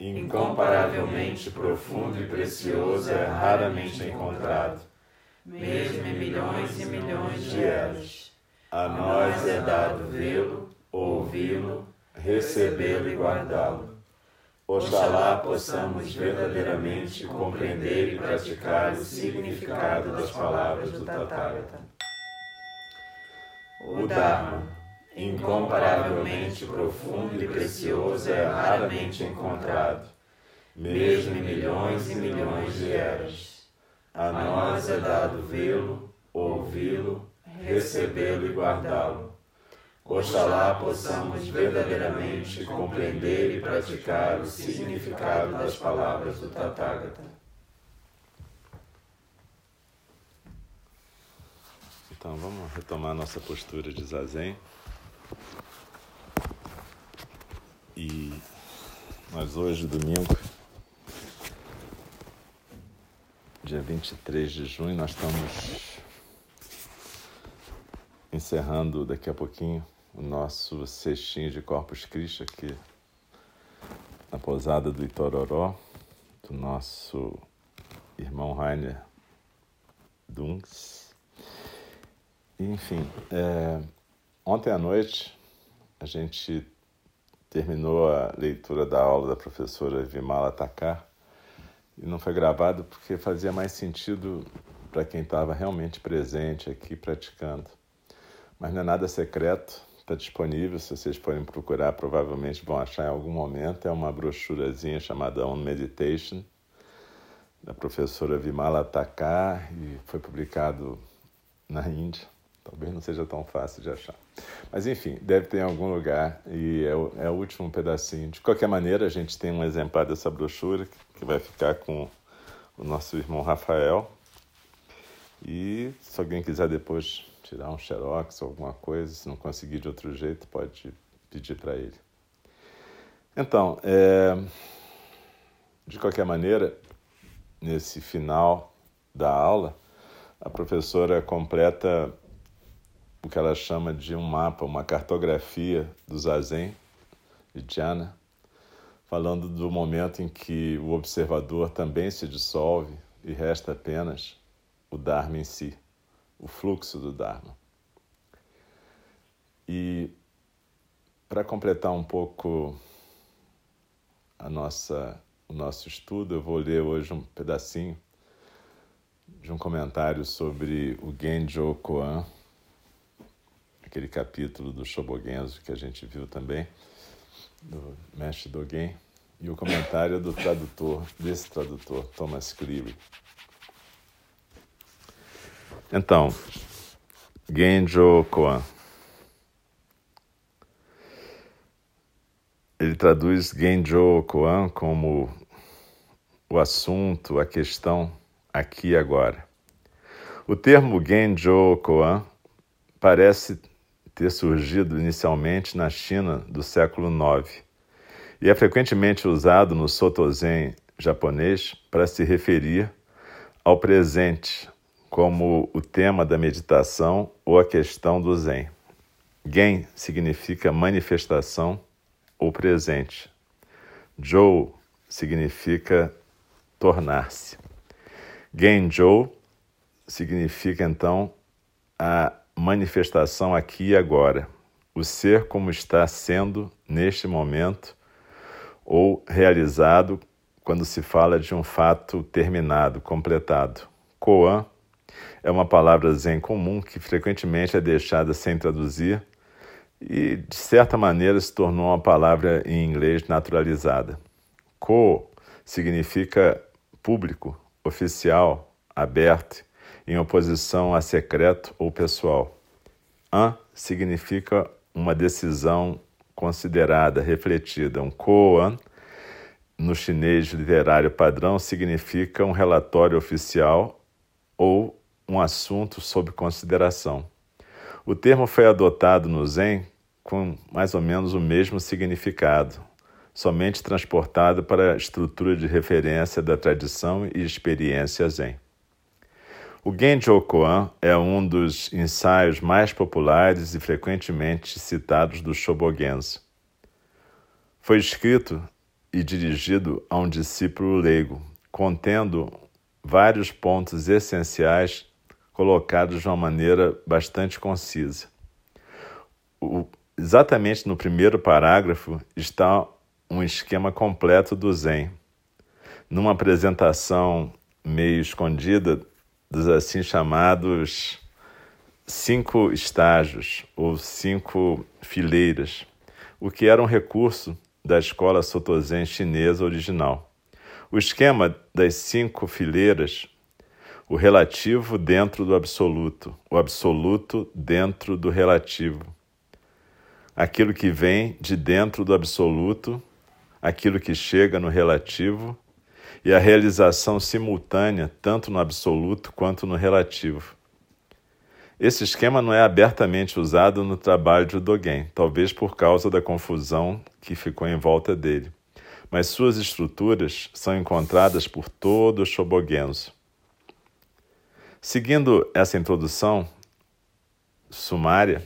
incomparavelmente profundo e precioso, é raramente encontrado, mesmo em milhões e milhões de eras. A nós é dado vê-lo, ouvi-lo, recebê-lo e guardá-lo. Oxalá possamos verdadeiramente compreender e praticar o significado das palavras do Tathagata. O Dharma, incomparavelmente profundo e precioso, é raramente encontrado, mesmo em milhões e milhões de eras. A nós é dado vê-lo, ouvi-lo, recebê-lo e guardá-lo. Oxalá possamos verdadeiramente compreender e praticar o significado das palavras do Tathagata. Então vamos retomar nossa postura de Zazen. E nós hoje, domingo, dia 23 de junho, nós estamos encerrando daqui a pouquinho o nosso Sesshin de Corpus Christi aqui na pousada do Itororó, do nosso irmão Rainer Dunks. Enfim, ontem à noite a gente terminou a leitura da aula da professora Vimala Thakar e não foi gravado porque fazia mais sentido para quem estava realmente presente aqui praticando. Mas não é nada secreto, está disponível, se vocês forem procurar, provavelmente vão achar em algum momento. É uma brochurazinha chamada On Meditation, da professora Vimala Thakar, e foi publicado na Índia. Talvez não seja tão fácil de achar. Mas, enfim, deve ter em algum lugar, e é o último pedacinho. De qualquer maneira, a gente tem um exemplar dessa brochura, que vai ficar com o nosso irmão Rafael. E se alguém quiser depois tirar um xerox ou alguma coisa, se não conseguir de outro jeito, pode pedir para ele. Então, de qualquer maneira, nesse final da aula, a professora completa o que ela chama de um mapa, uma cartografia do Zazen e Dhyana, falando do momento em que o observador também se dissolve e resta apenas o Dharma em si, o fluxo do Dharma. E, para completar um pouco o nosso estudo, eu vou ler hoje um pedacinho de um comentário sobre o Genjo Koan, aquele capítulo do Shobogenzo que a gente viu também, do Mestre Dogen, e o comentário do tradutor, desse tradutor, Thomas Crilley. Então, Genjo Koan. Ele traduz Genjo Koan como o assunto, a questão, aqui e agora. O termo Genjo Koan parece ter surgido inicialmente na China do século IX e é frequentemente usado no Soto Zen japonês para se referir ao presente, como o tema da meditação ou a questão do Zen. Gen significa manifestação ou presente. Jo significa tornar-se. Genjo significa, então, a manifestação aqui e agora, o ser como está sendo neste momento ou realizado quando se fala de um fato terminado, completado. Koan é uma palavra zen comum que frequentemente é deixada sem traduzir e, de certa maneira, se tornou uma palavra em inglês naturalizada. Ko significa público, oficial, aberto, em oposição a secreto ou pessoal. An significa uma decisão considerada, refletida. Um koan no chinês literário padrão, significa um relatório oficial ou um assunto sob consideração. O termo foi adotado no Zen com mais ou menos o mesmo significado, somente transportado para a estrutura de referência da tradição e experiência Zen. O Genjo Koan é um dos ensaios mais populares e frequentemente citados do Shobogenzo. Foi escrito e dirigido a um discípulo leigo, contendo vários pontos essenciais colocados de uma maneira bastante concisa. Exatamente no primeiro parágrafo está um esquema completo do Zen. Numa apresentação meio escondida dos assim chamados 5 estágios ou 5 fileiras, o que era um recurso da escola Soto Zen chinesa original. O esquema das 5 fileiras, o relativo dentro do absoluto, o absoluto dentro do relativo, aquilo que vem de dentro do absoluto, aquilo que chega no relativo e a realização simultânea tanto no absoluto quanto no relativo. Esse esquema não é abertamente usado no trabalho de Dogen, talvez por causa da confusão que ficou em volta dele, mas suas estruturas são encontradas por todo o Shobogenzo. Seguindo essa introdução sumária,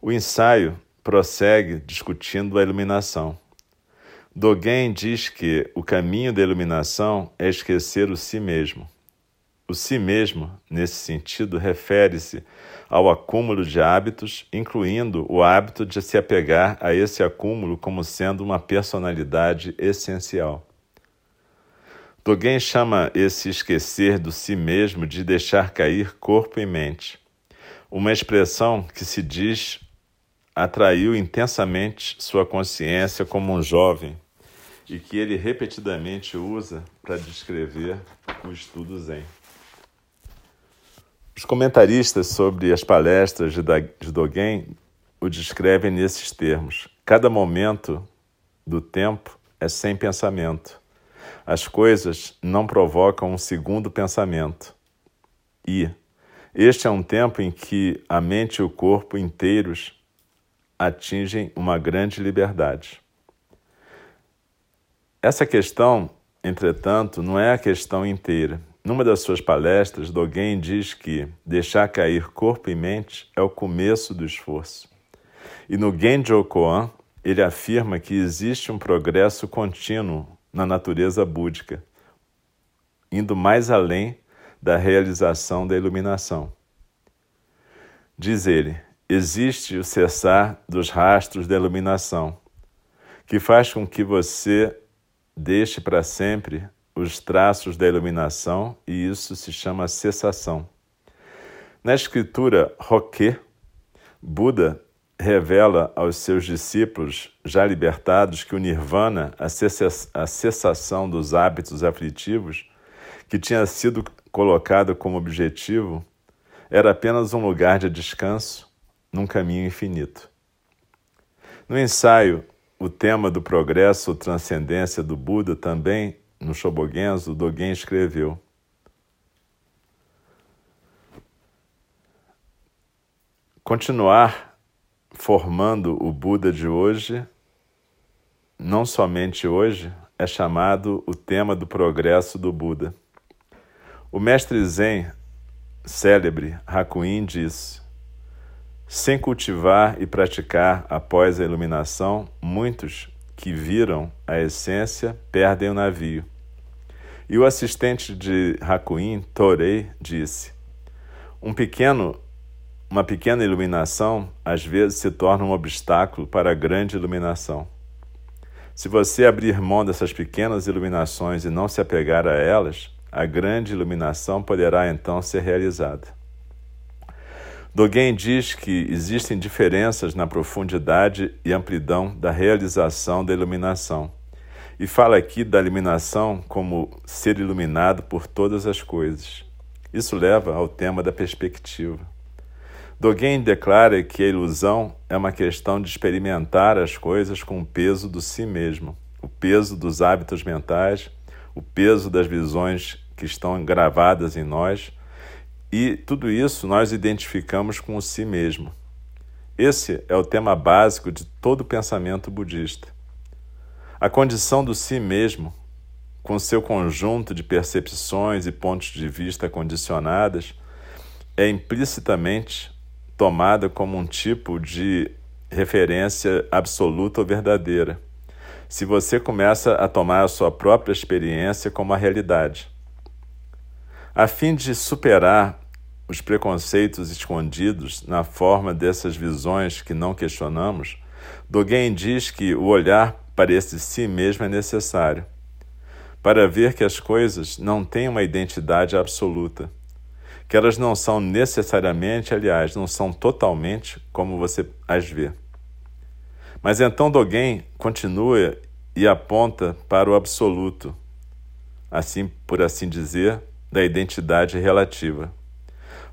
o ensaio prossegue discutindo a iluminação. Dogen diz que o caminho da iluminação é esquecer o si mesmo. O si mesmo, nesse sentido, refere-se ao acúmulo de hábitos, incluindo o hábito de se apegar a esse acúmulo como sendo uma personalidade essencial. Dogen chama esse esquecer do si mesmo de deixar cair corpo e mente, uma expressão que se diz atraiu intensamente sua consciência como um jovem e que ele repetidamente usa para descrever o estudo Zen. Os comentaristas sobre as palestras de Dogen o descrevem nesses termos. Cada momento do tempo é sem pensamento. As coisas não provocam um segundo pensamento. E este é um tempo em que a mente e o corpo inteiros atingem uma grande liberdade. Essa questão, entretanto, não é a questão inteira. Numa das suas palestras, Dogen diz que deixar cair corpo e mente é o começo do esforço. E no Genjo Koan, ele afirma que existe um progresso contínuo na natureza búdica, indo mais além da realização da iluminação. Diz ele, existe o cessar dos rastros da iluminação, que faz com que você deixe para sempre os traços da iluminação, e isso se chama cessação. Na escritura Hokke, Buda revela aos seus discípulos já libertados que o nirvana, a cessação dos hábitos aflitivos, que tinha sido colocado como objetivo, era apenas um lugar de descanso num caminho infinito. No ensaio O Tema do Progresso ou Transcendência do Buda, também no Shobogenzo, Dogen escreveu: continuar formando o Buda de hoje, não somente hoje, é chamado o tema do progresso do Buda. O mestre Zen célebre Hakuin disse: sem cultivar e praticar após a iluminação, muitos que viram a essência perdem o navio. E o assistente de Hakuin, Torei, disse: uma pequena iluminação às vezes se torna um obstáculo para a grande iluminação. Se você abrir mão dessas pequenas iluminações e não se apegar a elas, a grande iluminação poderá então ser realizada. Dogen diz que existem diferenças na profundidade e amplidão da realização da iluminação e fala aqui da iluminação como ser iluminado por todas as coisas. Isso leva ao tema da perspectiva. Dogen declara que a ilusão é uma questão de experimentar as coisas com o peso do si mesmo, o peso dos hábitos mentais, o peso das visões que estão gravadas em nós, e tudo isso nós identificamos com o si mesmo. Esse é o tema básico de todo pensamento budista. A condição do si mesmo, com seu conjunto de percepções e pontos de vista condicionadas, é implicitamente tomada como um tipo de referência absoluta ou verdadeira, se você começa a tomar a sua própria experiência como a realidade. A fim de superar os preconceitos escondidos na forma dessas visões que não questionamos, Dogen diz que o olhar para esse si mesmo é necessário, para ver que as coisas não têm uma identidade absoluta, que elas não são necessariamente, aliás, não são totalmente como você as vê. Mas então Dogen continua e aponta para o absoluto, assim, por assim dizer, da identidade relativa.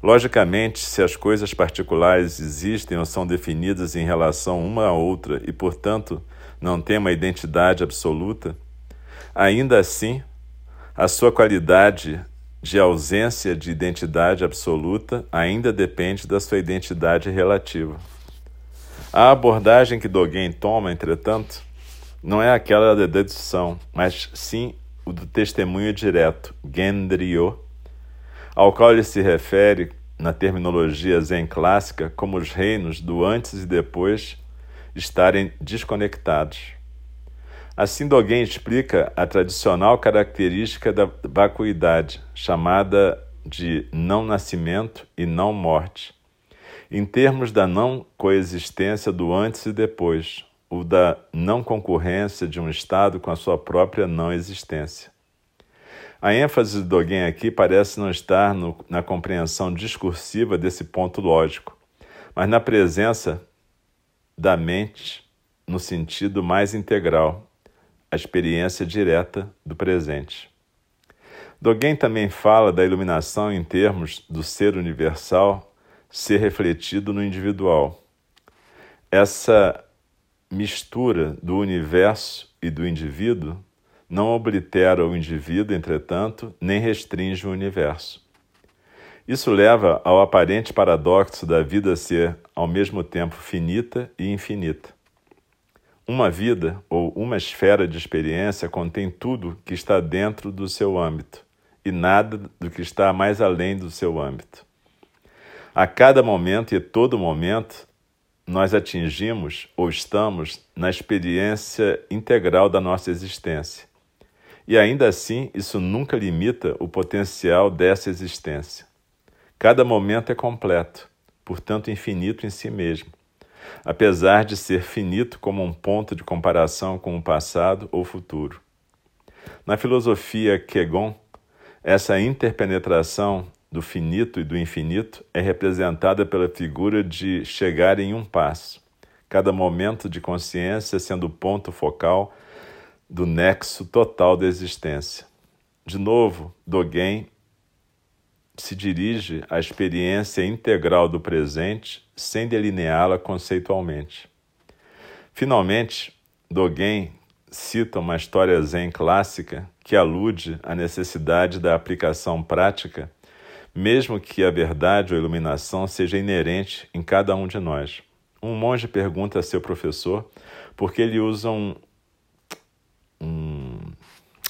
Logicamente, se as coisas particulares existem ou são definidas em relação uma à outra e, portanto, não têm uma identidade absoluta, ainda assim, a sua qualidade de ausência de identidade absoluta ainda depende da sua identidade relativa. A abordagem que Dogen toma, entretanto, não é aquela da dedução, mas sim o do testemunho direto, Genryo, ao qual ele se refere, na terminologia zen clássica, como os reinos do antes e depois estarem desconectados. Assim, Dogen explica a tradicional característica da vacuidade, chamada de não-nascimento e não-morte, em termos da não-coexistência do antes e depois, ou da não-concorrência de um estado com a sua própria não-existência. A ênfase de Dogen aqui parece não estar na compreensão discursiva desse ponto lógico, mas na presença da mente no sentido mais integral, a experiência direta do presente. Dogen também fala da iluminação em termos do ser universal ser refletido no individual. Essa mistura do universo e do indivíduo não oblitera o indivíduo, entretanto, nem restringe o universo. Isso leva ao aparente paradoxo da vida ser, ao mesmo tempo, finita e infinita. Uma vida ou uma esfera de experiência contém tudo que está dentro do seu âmbito e nada do que está mais além do seu âmbito. A cada momento e todo momento, nós atingimos ou estamos na experiência integral da nossa existência. E ainda assim, isso nunca limita o potencial dessa existência. Cada momento é completo, portanto infinito em si mesmo, apesar de ser finito como um ponto de comparação com o passado ou futuro. Na filosofia Kegon, essa interpenetração do finito e do infinito é representada pela figura de chegar em um passo, cada momento de consciência sendo o ponto focal do nexo total da existência. De novo, Dogen se dirige à experiência integral do presente sem delineá-la conceitualmente. Finalmente, Dogen cita uma história zen clássica que alude à necessidade da aplicação prática, mesmo que a verdade ou iluminação seja inerente em cada um de nós. Um monge pergunta a seu professor por que ele usa um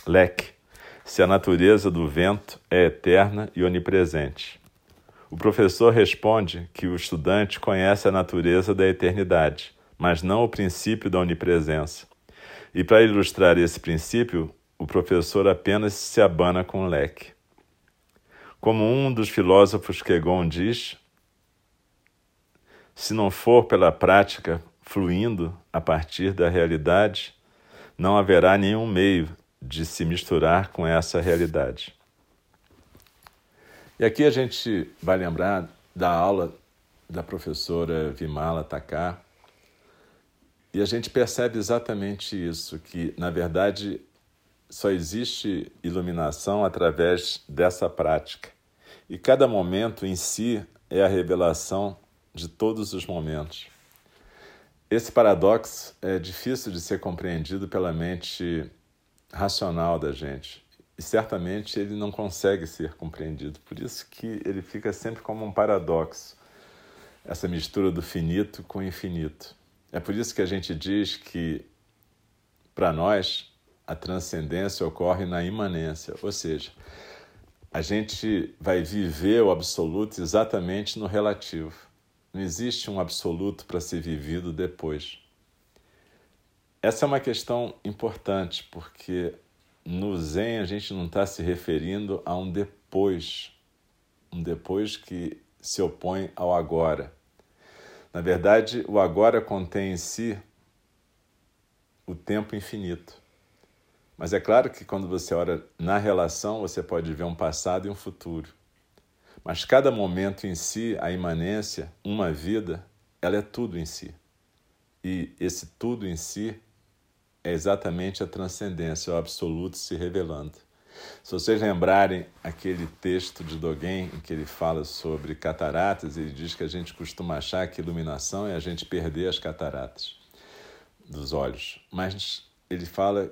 leque, se a natureza do vento é eterna e onipresente. O professor responde que o estudante conhece a natureza da eternidade, mas não o princípio da onipresença. E para ilustrar esse princípio, o professor apenas se abana com o leque. Como um dos filósofos Kegon diz, se não for pela prática fluindo a partir da realidade, não haverá nenhum meio de se misturar com essa realidade. E aqui a gente vai lembrar da aula da professora Vimala Thakar, e a gente percebe exatamente isso, que, na verdade, só existe iluminação através dessa prática. E cada momento em si é a revelação de todos os momentos. Esse paradoxo é difícil de ser compreendido pela mente racional da gente. E certamente ele não consegue ser compreendido. Por isso que ele fica sempre como um paradoxo. Essa mistura do finito com o infinito. É por isso que a gente diz que, para nós, a transcendência ocorre na imanência. Ou seja, a gente vai viver o absoluto exatamente no relativo. Não existe um absoluto para ser vivido depois. Essa é uma questão importante, porque no Zen a gente não está se referindo a um depois que se opõe ao agora. Na verdade, o agora contém em si o tempo infinito. Mas é claro que quando você olha na relação, você pode ver um passado e um futuro. Mas cada momento em si, a imanência, uma vida, ela é tudo em si. E esse tudo em si é exatamente a transcendência, o absoluto se revelando. Se vocês lembrarem aquele texto de Dogen, em que ele fala sobre cataratas, ele diz que a gente costuma achar que iluminação é a gente perder as cataratas dos olhos. Mas ele fala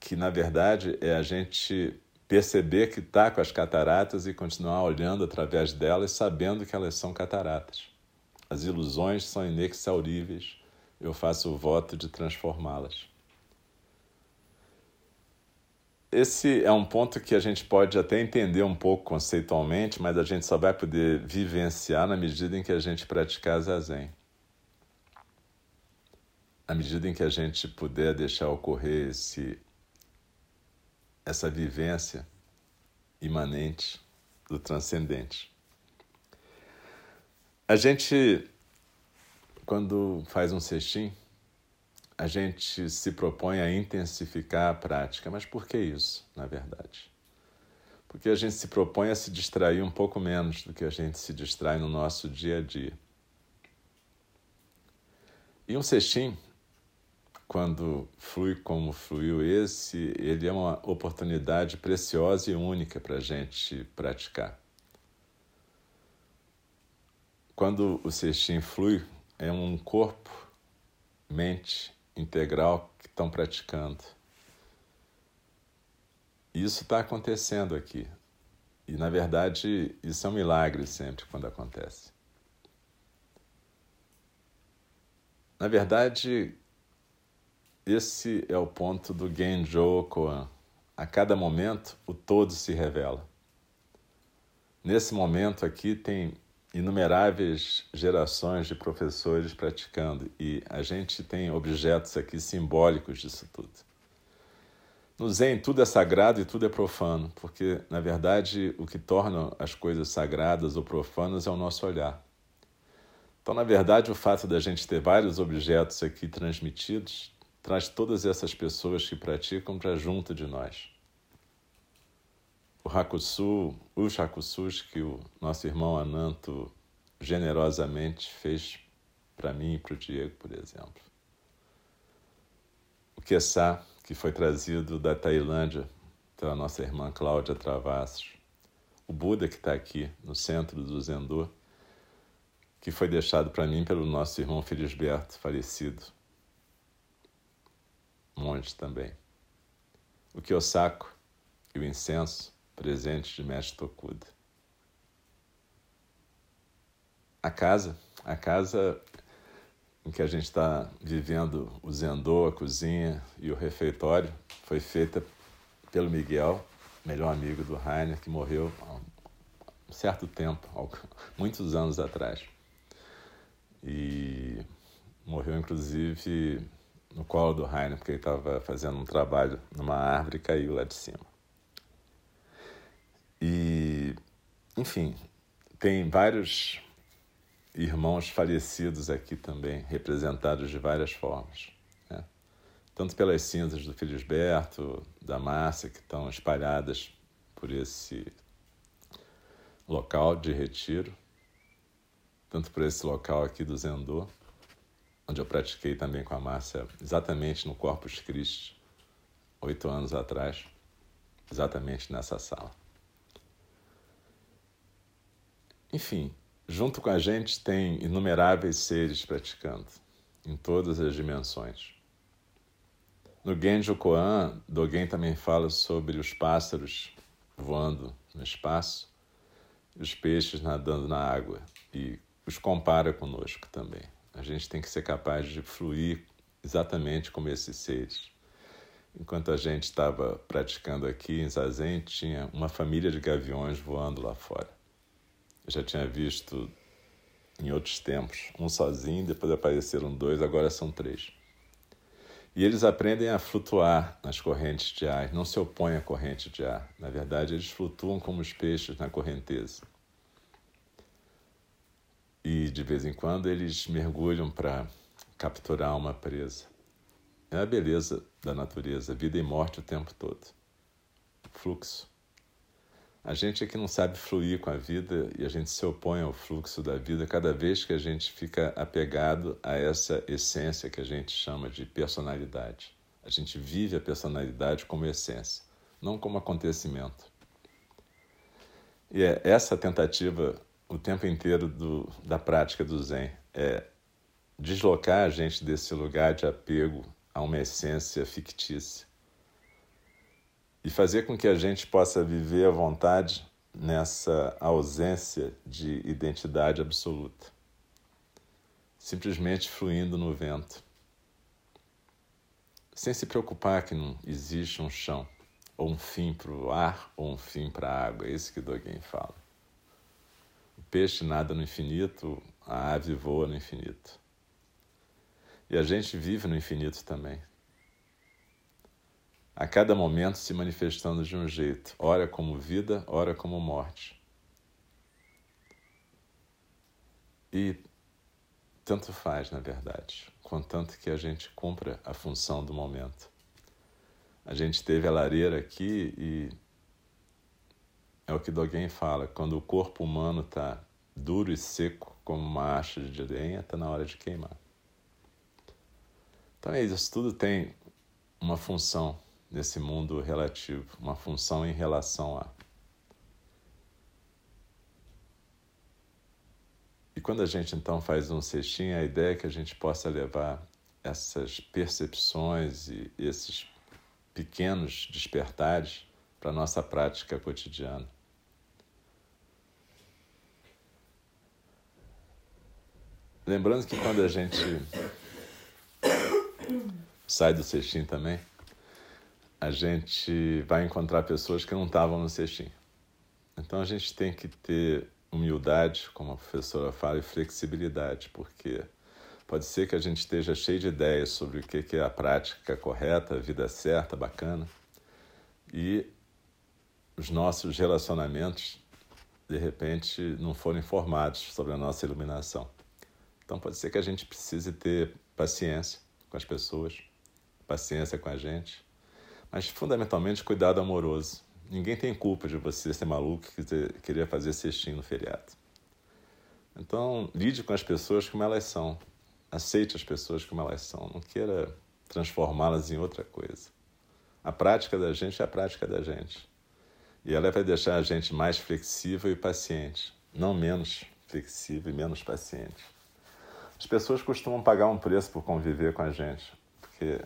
que, na verdade, é a gente perceber que está com as cataratas e continuar olhando através delas, sabendo que elas são cataratas. As ilusões são inexauríveis. Eu faço o voto de transformá-las. Esse é um ponto que a gente pode até entender um pouco conceitualmente, mas a gente só vai poder vivenciar na medida em que a gente praticar Zazen. Na medida em que a gente puder deixar ocorrer essa vivência imanente do transcendente. A gente, quando faz um sesshin, a gente se propõe a intensificar a prática. Mas por que isso, na verdade? Porque a gente se propõe a se distrair um pouco menos do que a gente se distrai no nosso dia a dia. E um sesshin, quando flui como fluiu esse, ele é uma oportunidade preciosa e única para a gente praticar. Quando o sesshin flui, é um corpo, mente integral que estão praticando. Isso está acontecendo aqui. E, na verdade, isso é um milagre sempre quando acontece. Na verdade, esse é o ponto do Genjo Koan. A cada momento, o todo se revela. Nesse momento aqui tem inumeráveis gerações de professores praticando e a gente tem objetos aqui simbólicos disso tudo. No Zen, tudo é sagrado e tudo é profano, porque, na verdade, o que torna as coisas sagradas ou profanas é o nosso olhar. Então, na verdade, o fato da gente ter vários objetos aqui transmitidos traz todas essas pessoas que praticam para junto de nós. O Rakusu, os Rakusus que o nosso irmão Ananto generosamente fez para mim e para o Diego, por exemplo. O Kesa, que foi trazido da Tailândia pela nossa irmã Cláudia Travassos. O Buda, que está aqui no centro do Zendô, que foi deixado para mim pelo nosso irmão Felisberto, falecido. Monte também. O Kiyosako e o incenso, presente de Mestre Tokuda. A casa em que a gente está vivendo o Zendô, a cozinha e o refeitório, foi feita pelo Miguel, melhor amigo do Rainer, que morreu há um certo tempo, muitos anos atrás. E morreu, inclusive, no colo do Rainer, porque ele estava fazendo um trabalho numa árvore e caiu lá de cima. E, enfim, tem vários irmãos falecidos aqui também, representados de várias formas, né? Tanto pelas cinzas do Felisberto, da Márcia, que estão espalhadas por esse local de retiro, tanto por esse local aqui do Zendô, onde eu pratiquei também com a Márcia, exatamente no Corpus Christi, 8 anos atrás, exatamente nessa sala. Enfim, junto com a gente tem inumeráveis seres praticando. em todas as dimensões. No Genjo Koan, Dogen também fala sobre os pássaros voando no espaço, os peixes nadando na água, e os compara conosco também. A gente tem que ser capaz de fluir exatamente como esses seres. Enquanto a gente estava praticando aqui em Zazen, tinha uma família de gaviões voando lá fora. Eu já tinha visto em outros tempos, um sozinho, depois apareceram dois, agora são três. E eles aprendem a flutuar nas correntes de ar, não se opõem à corrente de ar. Na verdade, eles flutuam como os peixes na correnteza. E, de vez em quando, eles mergulham para capturar uma presa. É a beleza da natureza, vida e morte o tempo todo. Fluxo. A gente é que não sabe fluir com a vida e a gente se opõe ao fluxo da vida cada vez que a gente fica apegado a essa essência que a gente chama de personalidade. A gente vive a personalidade como essência, não como acontecimento. E é essa tentativa o tempo inteiro da prática do Zen, é deslocar a gente desse lugar de apego a uma essência fictícia. E fazer com que a gente possa viver à vontade nessa ausência de identidade absoluta. Simplesmente fluindo no vento. Sem se preocupar que não existe um chão, ou um fim para o ar, ou um fim para a água. É isso que Dogen fala. O peixe nada no infinito, a ave voa no infinito. E a gente vive no infinito também. A cada momento se manifestando de um jeito, ora como vida, ora como morte. E tanto faz, na verdade, contanto que a gente cumpra a função do momento. A gente teve a lareira aqui e é o que Dogen fala, quando o corpo humano está duro e seco como uma haste de lenha, está na hora de queimar. Então é isso, tudo tem uma função. Nesse mundo relativo, uma função em relação a. E quando a gente então faz um Sesshin, a ideia é que a gente possa levar essas percepções e esses pequenos despertares para a nossa prática cotidiana. Lembrando que quando a gente sai do Sesshin também, a gente vai encontrar pessoas que não estavam no Sesshin. Então, a gente tem que ter humildade, como a professora fala, e flexibilidade, porque pode ser que a gente esteja cheio de ideias sobre o que é a prática correta, a vida certa, bacana, e os nossos relacionamentos, de repente, não foram informados sobre a nossa iluminação. Então, pode ser que a gente precise ter paciência com as pessoas, paciência com a gente, mas, fundamentalmente, cuidado amoroso. Ninguém tem culpa de você ser maluco e querer fazer Sesshin no feriado. Então, lide com as pessoas como elas são. Aceite as pessoas como elas são. Não queira transformá-las em outra coisa. A prática da gente é a prática da gente. E ela vai deixar a gente mais flexível e paciente. Não menos flexível e menos paciente. As pessoas costumam pagar um preço por conviver com a gente. Porque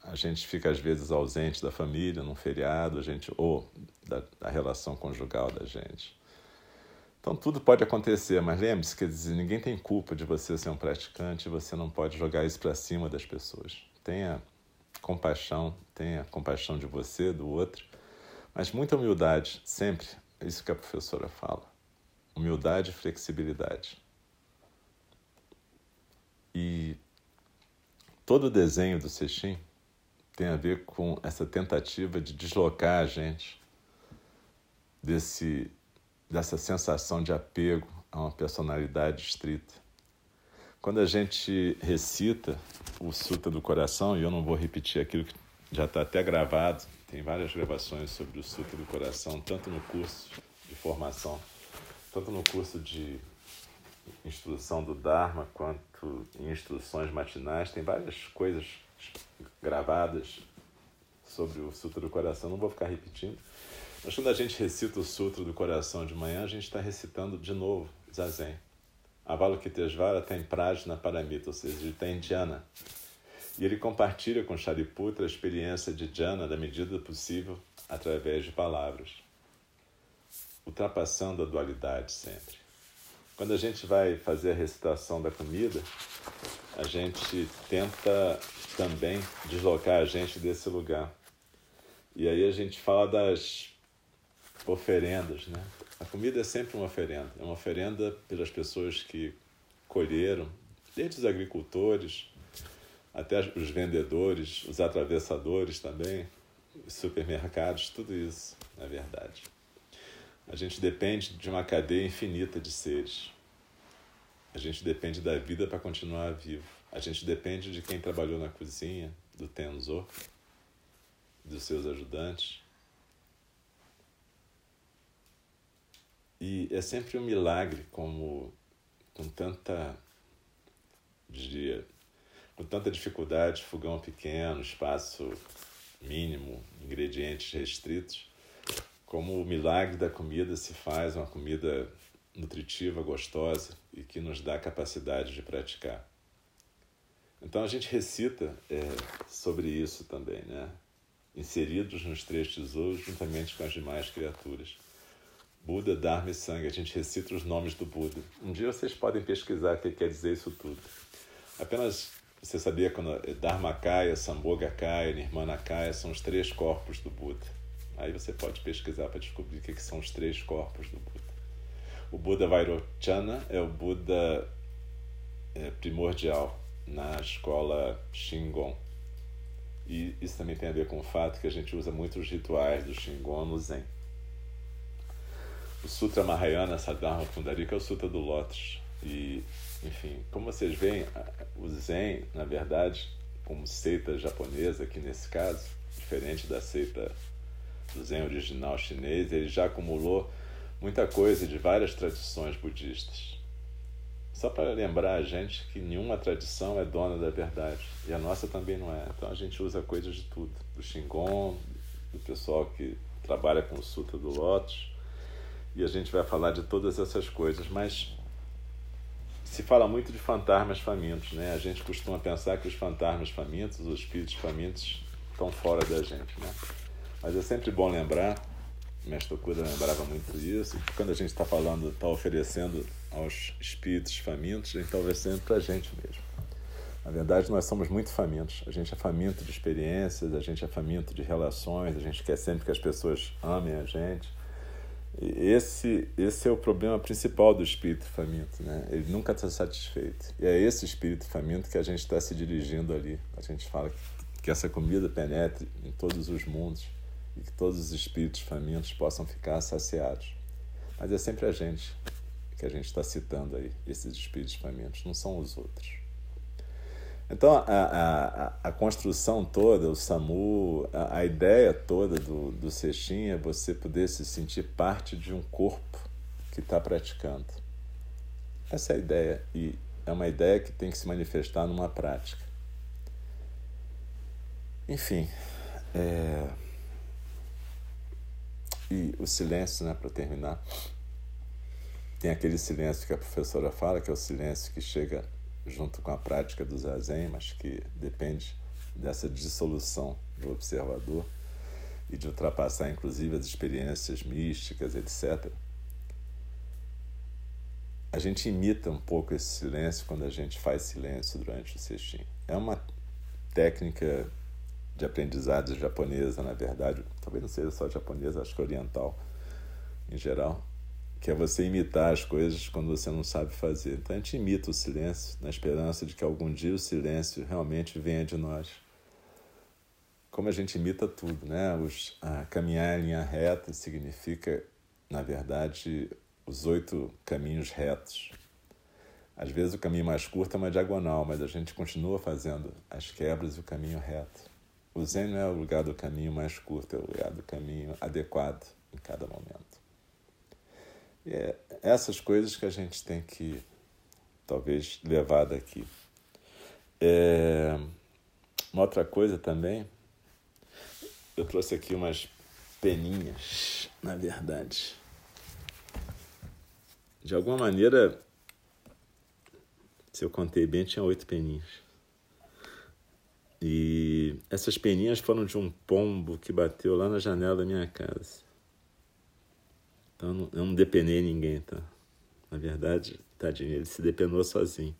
a gente fica, às vezes, ausente da família, num feriado, ou da relação conjugal da gente. Então, tudo pode acontecer, mas lembre-se, quer dizer, ninguém tem culpa de você ser um praticante, você não pode jogar isso para cima das pessoas. Tenha compaixão de você, do outro, mas muita humildade, sempre. É isso que a professora fala. Humildade e flexibilidade. E todo o desenho do Sesshin tem a ver com essa tentativa de deslocar a gente dessa sensação de apego a uma personalidade estrita. Quando a gente recita o Sutra do Coração, e eu não vou repetir aquilo que já está até gravado, tem várias gravações sobre o Sutra do Coração, tanto no curso de formação, tanto no curso de instrução do Dharma, quanto em instruções matinais, tem várias coisas gravadas sobre o Sutra do Coração, não vou ficar repetindo, mas quando a gente recita o Sutra do Coração de manhã, a gente está recitando de novo Zazen, Avalokiteshvara tem prajna paramita, ou seja, ele tem dhyana. E ele compartilha com Shariputra a experiência de dhyana da medida do possível através de palavras, ultrapassando a dualidade sempre. Quando a gente vai fazer a recitação da comida, a gente tenta também deslocar a gente desse lugar. E aí a gente fala das oferendas, né? A comida é sempre uma oferenda. É uma oferenda pelas pessoas que colheram, desde os agricultores até os vendedores, os atravessadores também, os supermercados, tudo isso, na verdade. A gente depende de uma cadeia infinita de seres. A gente depende da vida para continuar vivo. A gente depende de quem trabalhou na cozinha, do Tenzo, dos seus ajudantes. E é sempre um milagre, como com tanta dificuldade, fogão pequeno, espaço mínimo, ingredientes restritos, como o milagre da comida se faz, uma comida nutritiva, gostosa e que nos dá a capacidade de praticar. Então a gente recita sobre isso também, né? Inseridos nos três tesouros juntamente com as demais criaturas. Buda, Dharma e Sangha, a gente recita os nomes do Buda. Um dia vocês podem pesquisar o que quer dizer isso tudo. Apenas você sabia quando Dharmakaya, Sambhogakaya, Nirmanakaya são os três corpos do Buda. Aí você pode pesquisar para descobrir o que são os três corpos do Buda. O Buda Vairochana é o Buda primordial na escola Shingon. E isso também tem a ver com o fato que a gente usa muito os rituais do Shingon no Zen. O Sutra Mahayana Sadharma Pundarika é o Sutra do Lótus. E, enfim, como vocês veem, o Zen, na verdade, como seita japonesa, que nesse caso, diferente da seita do Zen original chinês, ele já acumulou muita coisa de várias tradições budistas. Só para lembrar a gente que nenhuma tradição é dona da verdade. E a nossa também não é. Então a gente usa coisas de tudo. Do Shingon, do pessoal que trabalha com o Sutra do Lótus. E a gente vai falar de todas essas coisas, mas se fala muito de fantasmas famintos, né? A gente costuma pensar que os fantasmas famintos, os espíritos famintos, estão fora da gente, né? Mas é sempre bom lembrar, o Mestre Okuda lembrava muito disso, que quando a gente está falando, está oferecendo aos espíritos famintos, a gente está oferecendo para a gente mesmo. Na verdade, nós somos muito famintos. A gente é faminto de experiências, a gente é faminto de relações, a gente quer sempre que as pessoas amem a gente. Esse é o problema principal do espírito faminto, né? Ele nunca está satisfeito. E é esse espírito faminto que a gente está se dirigindo ali. A gente fala que essa comida penetre em todos os mundos e que todos os espíritos famintos possam ficar saciados. Mas é sempre a gente que a gente está citando aí, esses espíritos famintos, não são os outros. Então, a construção toda, o SAMU, a ideia toda do Sesshin é você poder se sentir parte de um corpo que está praticando. Essa é a ideia, e é uma ideia que tem que se manifestar numa prática. Enfim, e o silêncio, né, para terminar, tem aquele silêncio que a professora fala, que é o silêncio que chega junto com a prática do Zazen, mas que depende dessa dissolução do observador e de ultrapassar, inclusive, as experiências místicas, etc. A gente imita um pouco esse silêncio quando a gente faz silêncio durante o Sesshin. É uma técnica de aprendizado japonesa, na verdade, talvez não seja só japonesa, acho que oriental em geral, que é você imitar as coisas quando você não sabe fazer. Então a gente imita o silêncio na esperança de que algum dia o silêncio realmente venha de nós. Como a gente imita tudo, né? Caminhar em linha reta significa, na verdade, os 8 caminhos retos. Às vezes o caminho mais curto é uma diagonal, mas a gente continua fazendo as quebras e o caminho reto. O Zen não é o lugar do caminho mais curto, é o lugar do caminho adequado em cada momento. E é essas coisas que a gente tem que, talvez, levar daqui. Uma outra coisa também, eu trouxe aqui umas peninhas, na verdade. De alguma maneira, Se eu contei bem, tinha 8 peninhas. E essas peninhas foram de um pombo que bateu lá na janela da minha casa. Então, eu não depenei ninguém, tá? Na verdade, tadinho, ele se depenou sozinho.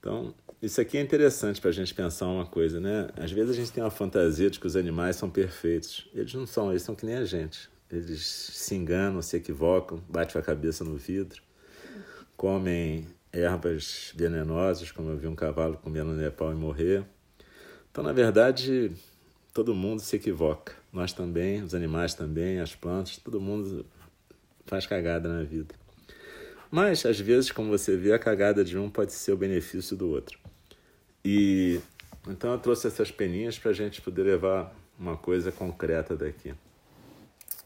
Então, isso aqui é interessante para a gente pensar uma coisa, né? Às vezes a gente tem uma fantasia de que os animais são perfeitos. Eles não são, eles são que nem a gente. Eles se enganam, se equivocam, batem a cabeça no vidro, comem ervas venenosas, como eu vi um cavalo comendo no Nepal e morrer. Então, na verdade, todo mundo se equivoca. Nós também, os animais também, as plantas, todo mundo faz cagada na vida. Mas, às vezes, como você vê, a cagada de um pode ser o benefício do outro. E então eu trouxe essas peninhas para a gente poder levar uma coisa concreta daqui.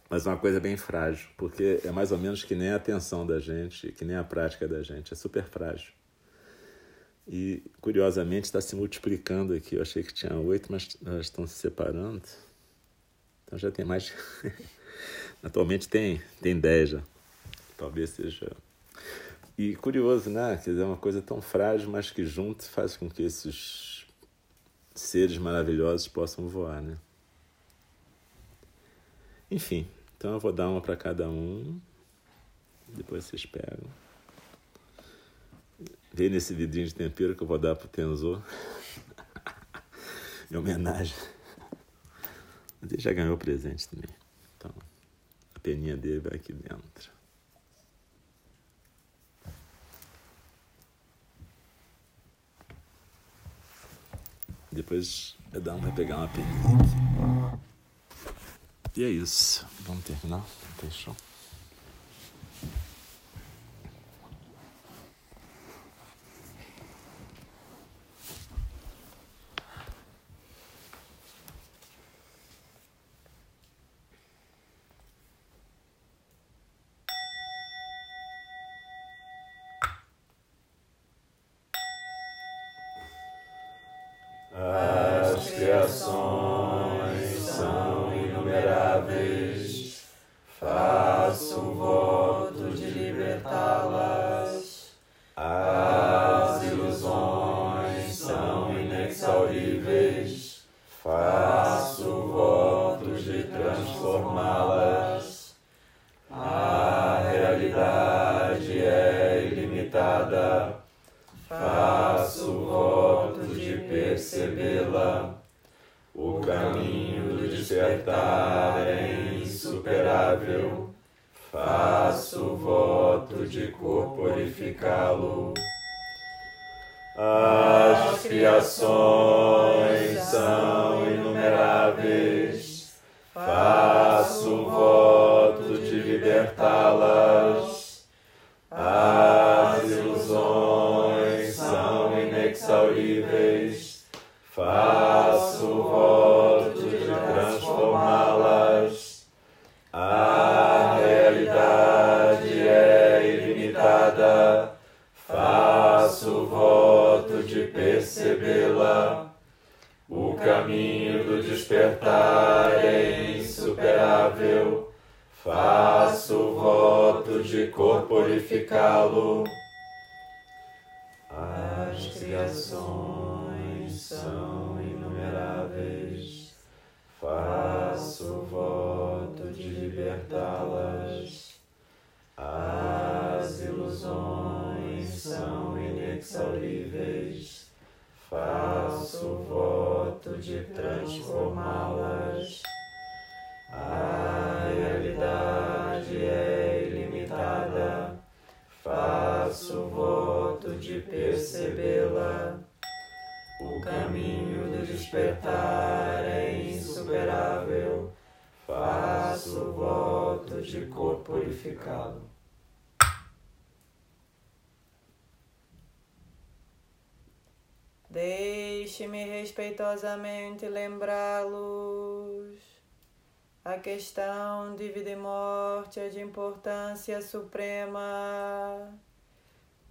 Mas uma coisa bem frágil, porque é mais ou menos que nem a atenção da gente, que nem a prática da gente, é super frágil. E, curiosamente, está se multiplicando aqui. Eu achei que tinha 8, mas elas estão se separando. Então já tem mais... Atualmente tem 10 já. Talvez seja... E curioso, né? Quer dizer, uma coisa tão frágil, mas que junto faz com que esses seres maravilhosos possam voar, né? Enfim, então eu vou dar uma para cada um. Depois vocês pegam. Vem nesse vidrinho de tempero que eu vou dar pro Tenzo. Em homenagem. Mas ele já ganhou o presente também. Então, a peninha dele vai aqui dentro. Depois eu dar uma, vai pegar uma peninha aqui. E é isso. Vamos terminar? Fechou. As criações são inumeráveis, faço um voto de libertá-las. As ilusões são inexauríveis, faço um voto de transformá-las. A realidade é ilimitada, faço um voto de percebê-la. O caminho do despertar é insuperável, faço o voto de corporificá-lo. As criações são inumeráveis, faço o voto de libertá-las. As ilusões são inexauríveis, faço o voto de transformá-las. A realidade é ilimitada, faço o voto de percebê-la. O caminho do despertar é insuperável, faço o voto de corporificá-lo. As criações são inumeráveis, faço o voto de libertá-las. As ilusões são inexauríveis, faço o voto de transformá-las. A realidade é ilimitada, faço o voto de percebê-la. O caminho do despertar é insuperável, faço o voto de corporificá-lo. Deixe-me respeitosamente lembrá-los. A questão de vida e morte é de importância suprema.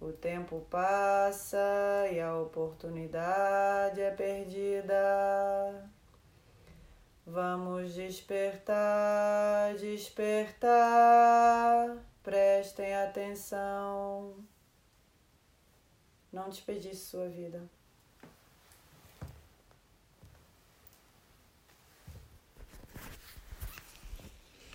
O tempo passa e a oportunidade é perdida. Vamos despertar, despertar, prestem atenção. Não desperdice sua vida.